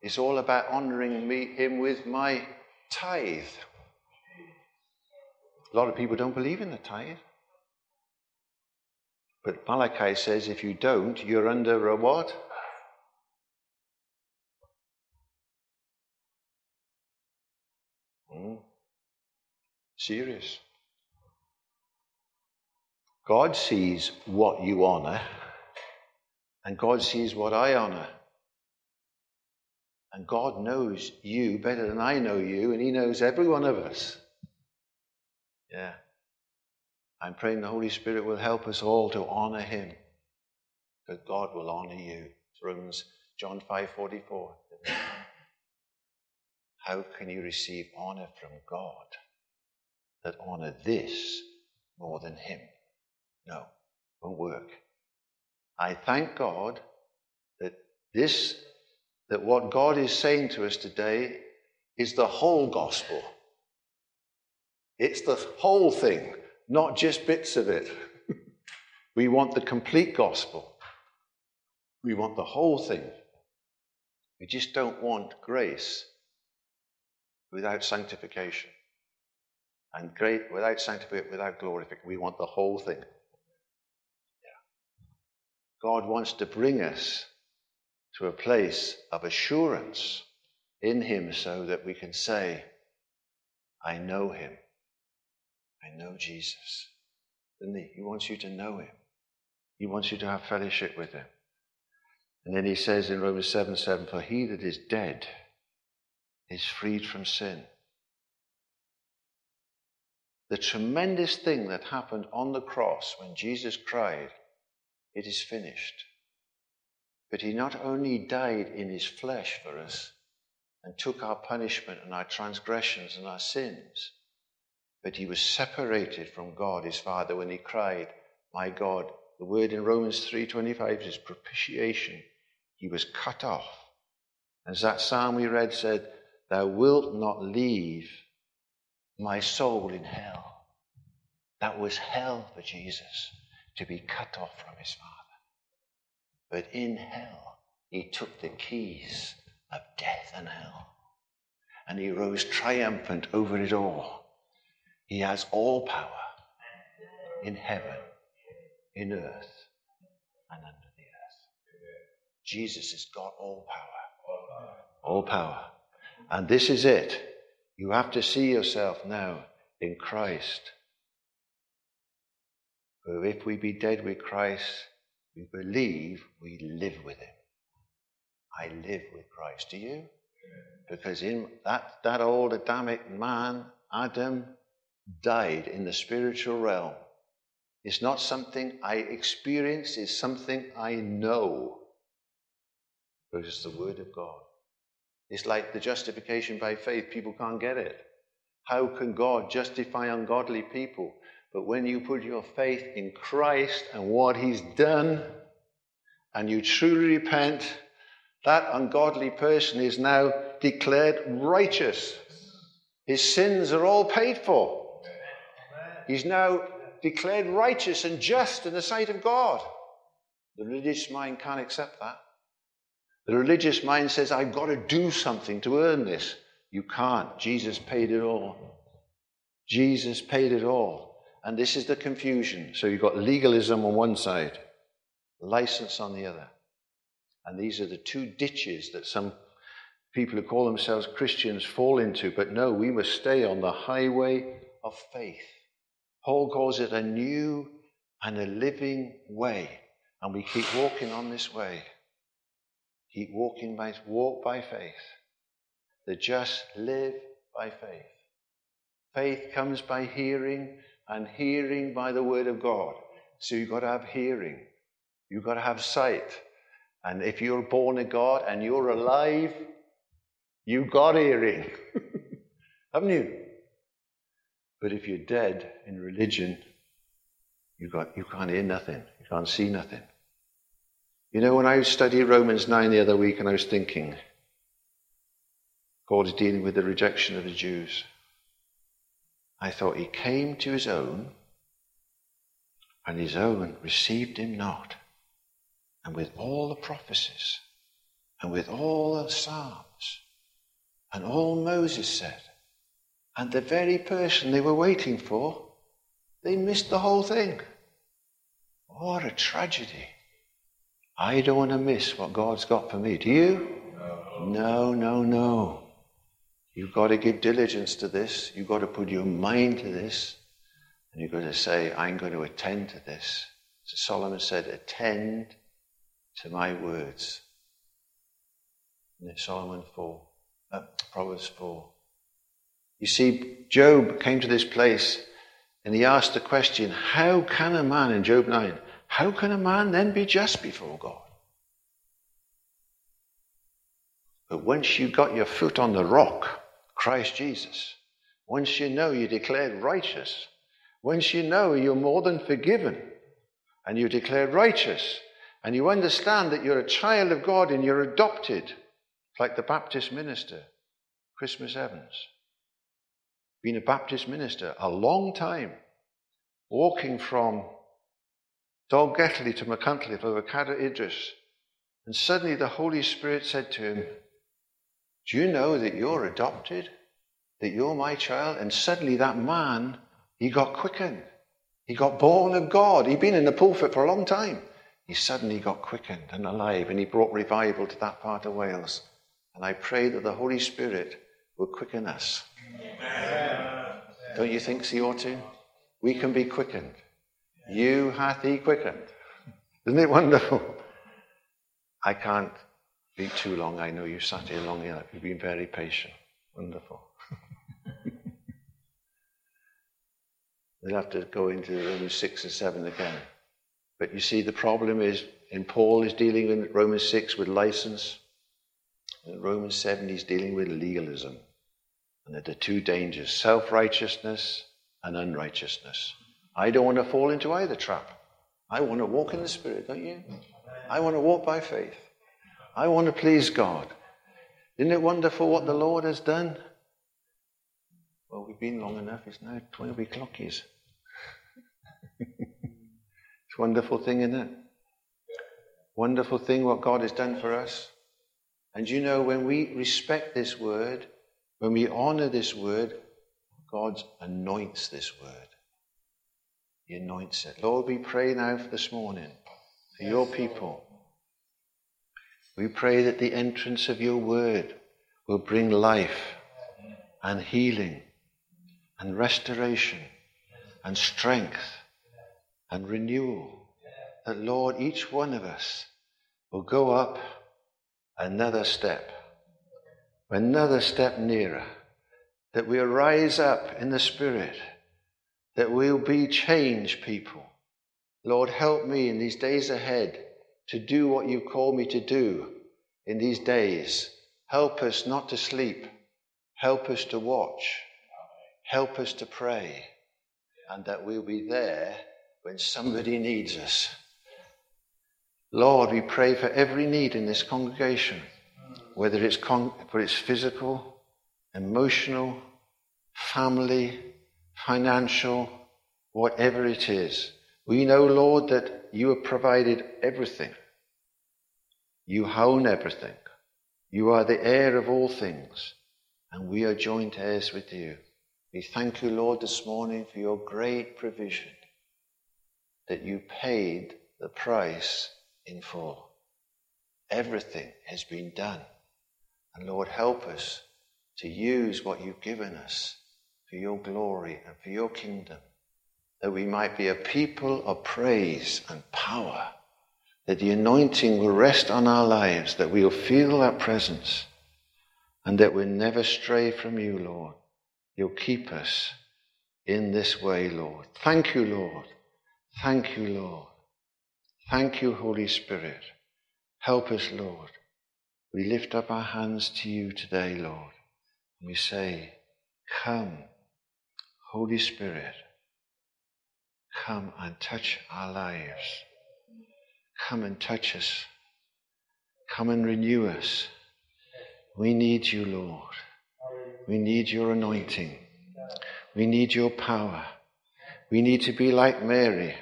It's all about honoring me, him with my tithe. A lot of people don't believe in the tithe. But Malachi says if you don't, you're under a what? Mm. Serious. God sees what you honor, and God sees what I honor. And God knows you better than I know you, and he knows every one of us. Yeah. I'm praying the Holy Spirit will help us all to honor him, because God will honor you. It's Romans, John five forty-four. How can you receive honor from God that honor this more than him? No, won't work. I thank God that this, that what God is saying to us today is the whole gospel. It's the whole thing, not just bits of it. We want the complete gospel. We want the whole thing. We just don't want grace without sanctification. And great without sanctification, without glorification. We want the whole thing. Yeah. God wants to bring us to a place of assurance in him so that we can say, I know him. I know Jesus. Doesn't he? He wants you to know him. He wants you to have fellowship with him. And then he says in Romans seven seven, for he that is dead is freed from sin. The tremendous thing that happened on the cross when Jesus cried, it is finished. But he not only died in his flesh for us and took our punishment and our transgressions and our sins, but he was separated from God his Father when he cried, my God. The word in Romans three twenty-five is propitiation. He was cut off. As that psalm we read said, thou wilt not leave my soul in hell. That was hell for Jesus, to be cut off from his Father. But in hell, he took the keys of death and hell. And he rose triumphant over it all. He has all power in heaven, in earth, and under the earth. Jesus has got all power. All power. And this is it. You have to see yourself now in Christ. For if we be dead with Christ, we believe we live with him. I live with Christ. Do you? Because in that, that old Adamic man, Adam, died in the spiritual realm. It's not something I experience, it's something I know. Because it's the word of God. It's like the justification by faith. People can't get it. How can God justify ungodly people? But when you put your faith in Christ and what he's done, and you truly repent, that ungodly person is now declared righteous. His sins are all paid for. He's now declared righteous and just in the sight of God. The religious mind can't accept that. The religious mind says, I've got to do something to earn this. You can't. Jesus paid it all. Jesus paid it all. And this is the confusion. So you've got legalism on one side, license on the other. And these are the two ditches that some people who call themselves Christians fall into. But no, we must stay on the highway of faith. Paul calls it a new and a living way. And we keep walking on this way. Keep walking by, walk by faith. The just live by faith. Faith comes by hearing, and hearing by the word of God. So you've got to have hearing. You've got to have sight. And if you're born of God and you're alive, you've got hearing. Haven't you? But if you're dead in religion, you've got, you can't hear nothing. You can't see nothing. You know, when I studied Romans nine the other week and I was thinking, God is dealing with the rejection of the Jews. I thought he came to his own, and his own received him not. And with all the prophecies, and with all the psalms, and all Moses said, and the very person they were waiting for, they missed the whole thing. What a tragedy. I don't want to miss what God's got for me. Do you? No. No, no, no. You've got to give diligence to this. You've got to put your mind to this. And you've got to say, I'm going to attend to this. So Solomon said, attend to my words. you know, Solomon four, uh, Proverbs four. You see, Job came to this place and he asked the question, how can a man, in Job nine, how can a man then be just before God? But once you got your foot on the rock, Christ Jesus, once you know you're declared righteous, once you know you're more than forgiven, and you're declared righteous, and you understand that you're a child of God and you're adopted, like the Baptist minister, Christmas Evans. Been a Baptist minister a long time, walking from Dolgethley to McCuntliff over Cadder Idris, and suddenly the Holy Spirit said to him, do you know that you're adopted, that you're my child? And suddenly that man, he got quickened. He got born of God. He'd been in the pulpit for a long time. He suddenly got quickened and alive, and he brought revival to that part of Wales. And I pray that the Holy Spirit will quicken us. Amen. Don't you think so, you ought to? We can be quickened. You hath he quickened. Isn't it wonderful? I can't be too long. I know you sat here long enough. You've been very patient. Wonderful. We'll have to go into Romans six and seven again. But you see, the problem is, and Paul is dealing in Romans six with license, and Romans seven he's dealing with legalism. And that the two dangers, self-righteousness and unrighteousness. I don't want to fall into either trap. I want to walk in the Spirit, don't you? I want to walk by faith. I want to please God. Isn't it wonderful what the Lord has done? Well, we've been long enough. It's now twelve o'clockies. It's a wonderful thing, isn't it? Wonderful thing what God has done for us. And you know, when we respect this word, when we honor this word, God anoints this word. He anoints it. Lord, we pray now for this morning, for your people. We pray that the entrance of your word will bring life and healing and restoration and strength and renewal. That, Lord, each one of us will go up another step, another step nearer. That we'll rise up in the Spirit. That we'll be changed people. Lord, help me in these days ahead to do what you call me to do in these days. Help us not to sleep. Help us to watch. Help us to pray. And that we'll be there when somebody needs us. Lord, we pray for every need in this congregation, whether it's con- for its physical, emotional, family, financial, whatever it is. We know, Lord, that you have provided everything. You own everything. You are the heir of all things, and we are joint heirs with you. We thank you, Lord, this morning for your great provision, that you paid the price in full. Everything has been done. And Lord, help us to use what you've given us for your glory and for your kingdom, that we might be a people of praise and power, that the anointing will rest on our lives, that we will feel that presence, and that we'll never stray from you, Lord. You'll keep us in this way, Lord. Thank you, Lord. Thank you, Lord. Thank you, Holy Spirit. Help us, Lord. We lift up our hands to you today, Lord. And we say, come, Holy Spirit. Come and touch our lives. Come and touch us. Come and renew us. We need you, Lord. We need your anointing. We need your power. We need to be like Mary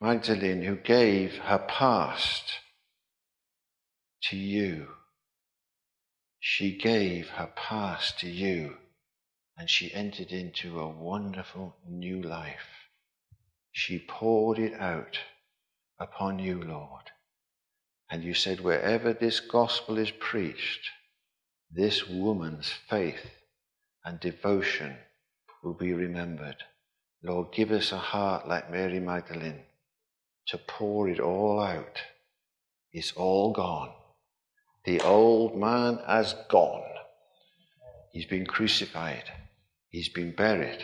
Magdalene, who gave her past to you. She gave her past to you, and she entered into a wonderful new life. She poured it out upon you, Lord. And you said, wherever this gospel is preached, this woman's faith and devotion will be remembered. Lord, give us a heart like Mary Magdalene to pour it all out. It's all gone. The old man has gone. He's been crucified. He's been buried.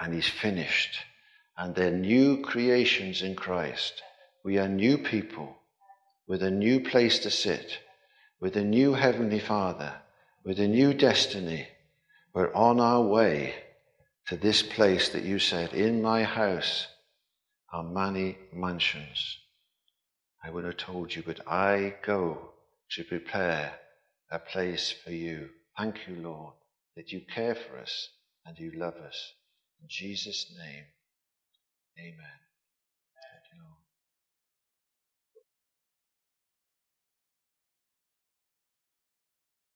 And he's finished. And they're new creations in Christ. We are new people with a new place to sit, with a new Heavenly Father, with a new destiny. We're on our way to this place that you said, in my house are many mansions. I would have told you, but I go to prepare a place for you. Thank you, Lord, that you care for us and you love us. In Jesus' name, amen.